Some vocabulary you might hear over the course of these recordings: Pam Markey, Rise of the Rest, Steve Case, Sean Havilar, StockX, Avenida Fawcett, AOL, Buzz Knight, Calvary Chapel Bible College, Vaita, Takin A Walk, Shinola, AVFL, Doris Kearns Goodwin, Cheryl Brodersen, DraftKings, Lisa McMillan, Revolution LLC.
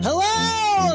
Hello,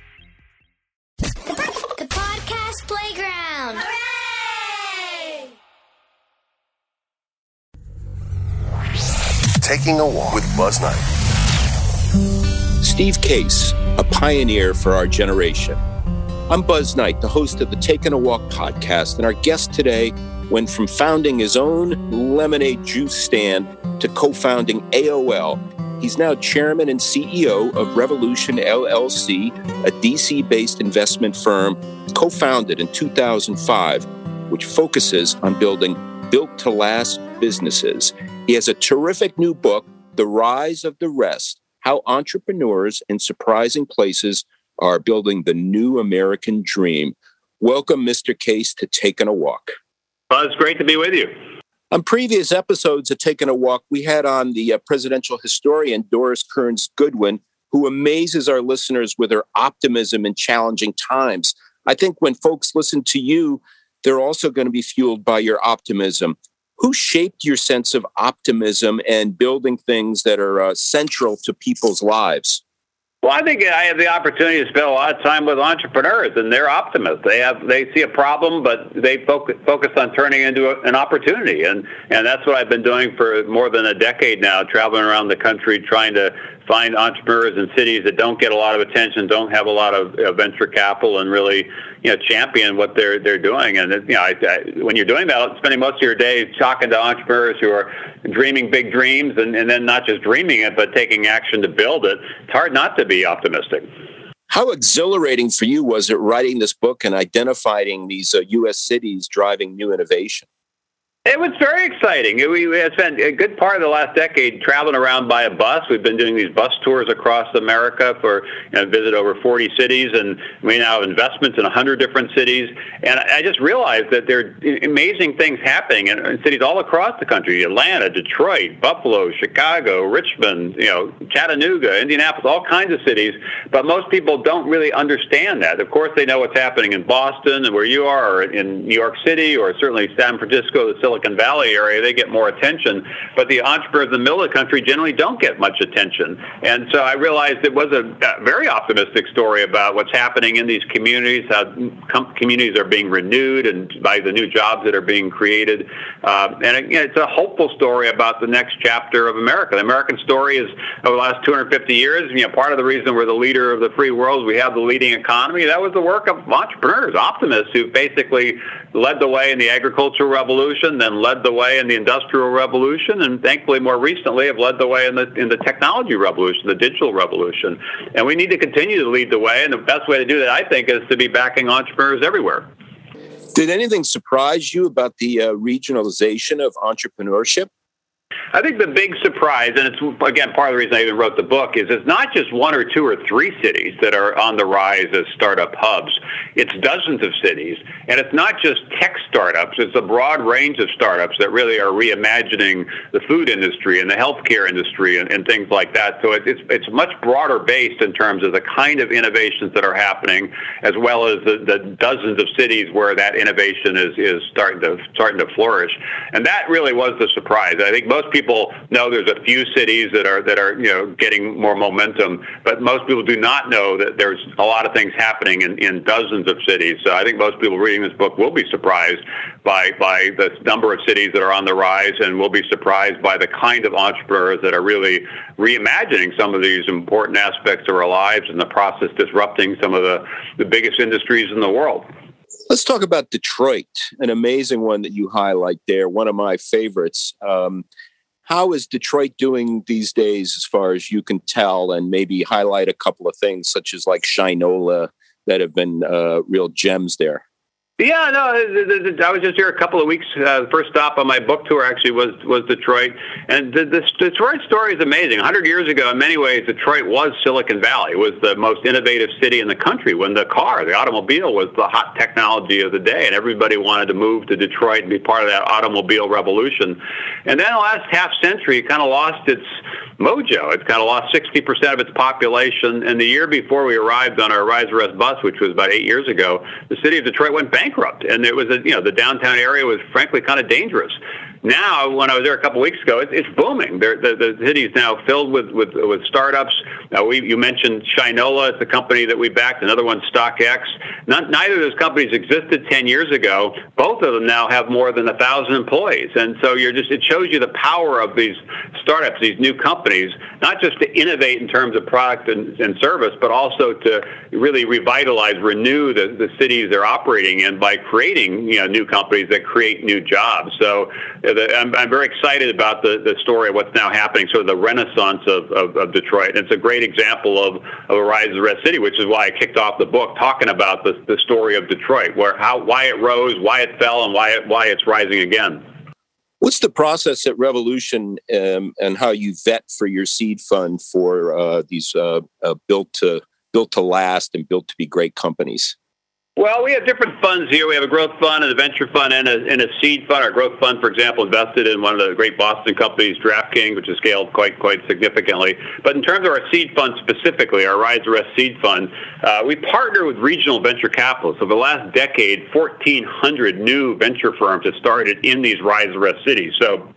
Playground. Hooray! Taking a walk with Buzz Knight. Steve Case, a pioneer for our generation. I'm Buzz Knight, the host of the Taking a Walk podcast, and our guest today went from founding his own lemonade juice stand to co-founding AOL. He's now chairman and CEO of Revolution LLC, a DC-based investment firm co-founded in 2005, which focuses on building built-to-last businesses. He has a terrific new book, The Rise of the Rest, How Entrepreneurs in Surprising Places Are Building the New American Dream. Welcome, Mr. Case, to Taking a Walk. Well, it's great to be with you. On previous episodes of Taking a Walk, we had on the presidential historian Doris Kearns Goodwin, who amazes our listeners with her optimism in challenging times. I think when folks listen to you, they're also going to be fueled by your optimism. Who shaped your sense of optimism and building things that are central to people's lives? Well, I think I have the opportunity to spend a lot of time with entrepreneurs, and they're optimists. They see a problem, but they focus on turning it into an opportunity, and that's what I've been doing for more than a decade now, traveling around the country trying to find entrepreneurs in cities that don't get a lot of attention, don't have a lot of venture capital, and really, champion what they're doing. And when you're doing that, spending most of your day talking to entrepreneurs who are dreaming big dreams, and then not just dreaming it, but taking action to build it, it's hard not to be optimistic. How exhilarating for you was it writing this book and identifying these U.S. cities driving new innovation? It was very exciting. We spent a good part of the last decade traveling around by a bus. We've been doing these bus tours across America for visit over 40 cities, and we now have investments in 100 different cities. And I just realized that there are amazing things happening in cities all across the country: Atlanta, Detroit, Buffalo, Chicago, Richmond, Chattanooga, Indianapolis, all kinds of cities. But most people don't really understand that. Of course, they know what's happening in Boston and where you are, or in New York City, or certainly San Francisco, the Silicon Valley area. They get more attention, but the entrepreneurs in the middle of the country generally don't get much attention. And so I realized it was a very optimistic story about what's happening in these communities, how communities are being renewed and by the new jobs that are being created. It's a hopeful story about the next chapter of America. The American story is, over the last 250 years, part of the reason we're the leader of the free world, we have the leading economy. That was the work of entrepreneurs, optimists, who basically led the way in the agricultural revolution, then led the way in the industrial revolution, and thankfully more recently have led the way in the technology revolution, the digital revolution. And we need to continue to lead the way, and the best way to do that, I think, is to be backing entrepreneurs everywhere. Did anything surprise you about the regionalization of entrepreneurship? I think the big surprise, and it's, again, part of the reason I even wrote the book, is it's not just one or two or three cities that are on the rise as startup hubs. It's dozens of cities, and it's not just tech startups. It's a broad range of startups that really are reimagining the food industry and the healthcare industry and things like that. So it's much broader based in terms of the kind of innovations that are happening, as well as the dozens of cities where that innovation is starting to flourish. And that really was the surprise. I think most people know there's a few cities that are getting more momentum, but most people do not know that there's a lot of things happening in dozens of cities. So I think most people reading this book will be surprised by the number of cities that are on the rise, and will be surprised by the kind of entrepreneurs that are really reimagining some of these important aspects of our lives, and the process disrupting some of the biggest industries in the world. Let's talk about Detroit, an amazing one that you highlight there, one of my favorites. How is Detroit doing these days, as far as you can tell, and maybe highlight a couple of things, such as like Shinola, that have been real gems there? Yeah, no, I was just here a couple of weeks. The first stop on my book tour actually was Detroit. And the Detroit story is amazing. 100 years ago, in many ways, Detroit was Silicon Valley. It was the most innovative city in the country when the automobile was the hot technology of the day. And everybody wanted to move to Detroit and be part of that automobile revolution. And then the last half century kind of lost its mojo. It's kind of lost 60% of its population. And the year before we arrived on our Rise of the Rest bus, which was about 8 years ago, the city of Detroit went bankrupt. And it was, the downtown area was frankly kind of dangerous. Now, when I was there a couple weeks ago, it's booming. The city is now filled with startups. You mentioned Shinola. It's a company that we backed. Another one, StockX. Neither of those companies existed 10 years ago. Both of them now have more than 1,000 employees. And so it shows you the power of these startups, these new companies, not just to innovate in terms of product and service, but also to really revitalize, renew the cities they're operating in by creating new companies that create new jobs. So I'm very excited about the story of what's now happening, sort of the renaissance of Detroit. And it's a great example of a rise of the Red City, which is why I kicked off the book talking about the story of Detroit, why it rose, why it fell, and why it's rising again. What's the process at Revolution and how you vet for your seed fund for these built to last and built to be great companies? Well, we have different funds here. We have a growth fund, a venture fund, and a seed fund. Our growth fund, for example, invested in one of the great Boston companies, DraftKings, which has scaled quite significantly. But in terms of our seed fund specifically, our Rise the Rest seed fund, we partner with regional venture capitalists. Over the last decade, 1,400 new venture firms have started in these Rise the Rest cities. So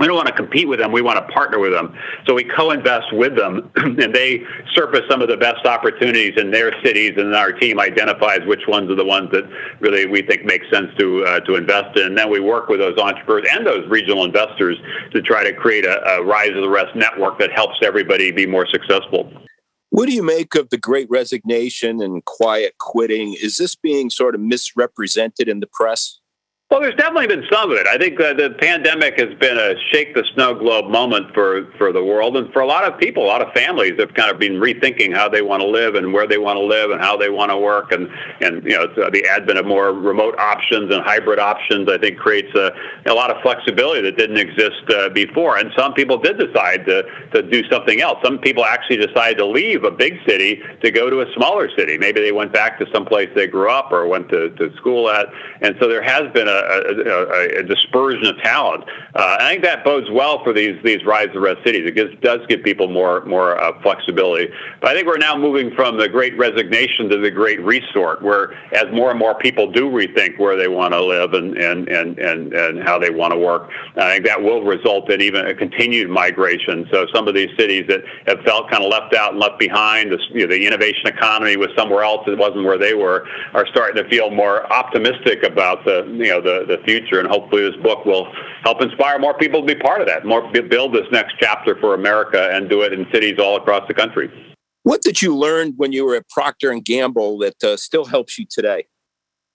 we don't want to compete with them. We want to partner with them. So we co-invest with them, and they surface some of the best opportunities in their cities, and our team identifies which ones are the ones that really we think make sense to invest in. And then we work with those entrepreneurs and those regional investors to try to create a Rise of the Rest network that helps everybody be more successful. What do you make of the Great Resignation and quiet quitting? Is this being sort of misrepresented in the press? Well, there's definitely been some of it. I think the pandemic has been a shake-the-snow-globe moment for the world, and for a lot of people, a lot of families have kind of been rethinking how they want to live and where they want to live and how they want to work. And the advent of more remote options and hybrid options, I think, creates a lot of flexibility that didn't exist before. And some people did decide to do something else. Some people actually decided to leave a big city to go to a smaller city. Maybe they went back to someplace they grew up or went to school at. And so there has been a dispersion of talent. I think that bodes well for these Rise of the Rest cities. It does give people more flexibility. But I think we're now moving from the Great Resignation to the Great Resort, where as more and more people do rethink where they want to live and how they want to work, I think that will result in even a continued migration. So some of these cities that have felt kind of left out and left behind, the innovation economy was somewhere else, it wasn't where they were, are starting to feel more optimistic about the future, and hopefully this book will help inspire more people to be part of that, build this next chapter for America, and do it in cities all across the country. What did you learn when you were at Procter & Gamble that still helps you today?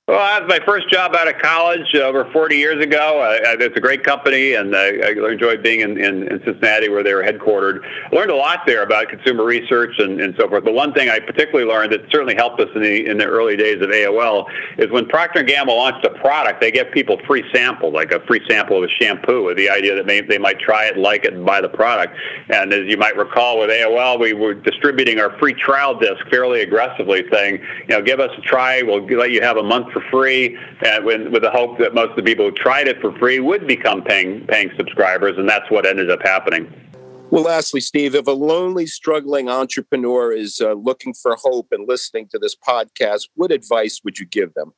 Well, that was my first job out of college over 40 years ago. It's a great company, and I enjoyed being in Cincinnati where they were headquartered. I learned a lot there about consumer research and so forth. The one thing I particularly learned that certainly helped us in the early days of AOL is when Procter & Gamble launched a product, they get people free samples, like a free sample of a shampoo, with the idea that they might try it, like it, and buy the product. And as you might recall, with AOL, we were distributing our free trial disc fairly aggressively, saying, give us a try, we'll let you have a month for free, and with the hope that most of the people who tried it for free would become paying subscribers, and that's what ended up happening. Well, lastly, Steve, if a lonely, struggling entrepreneur is looking for hope and listening to this podcast, what advice would you give them?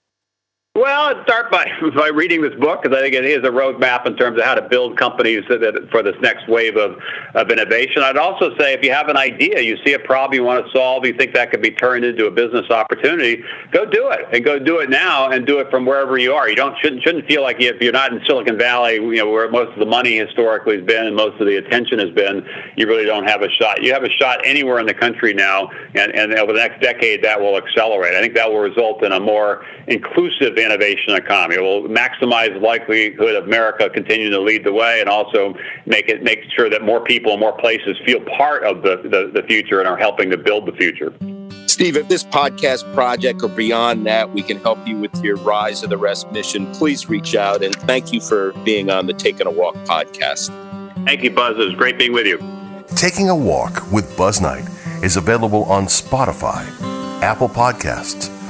Well, I'd start by reading this book, because I think it is a roadmap in terms of how to build companies for this next wave of innovation. I'd also say, if you have an idea, you see a problem you want to solve, you think that could be turned into a business opportunity, go do it, and go do it now, and do it from wherever you are. You shouldn't feel like if you're not in Silicon Valley, where most of the money historically has been and most of the attention has been, you really don't have a shot. You have a shot anywhere in the country now, and over the next decade, that will accelerate. I think that will result in a more inclusive innovation economy. It will maximize the likelihood of America continuing to lead the way, and also make sure that more people and more places feel part of the future and are helping to build the future. Steve, if this podcast project or beyond that we can help you with your Rise of the Rest mission, please reach out, and thank you for being on the Taking a Walk podcast. Thank you, Buzz. It was great being with you. Taking a Walk with Buzz Knight is available on Spotify, Apple Podcasts,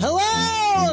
Hello,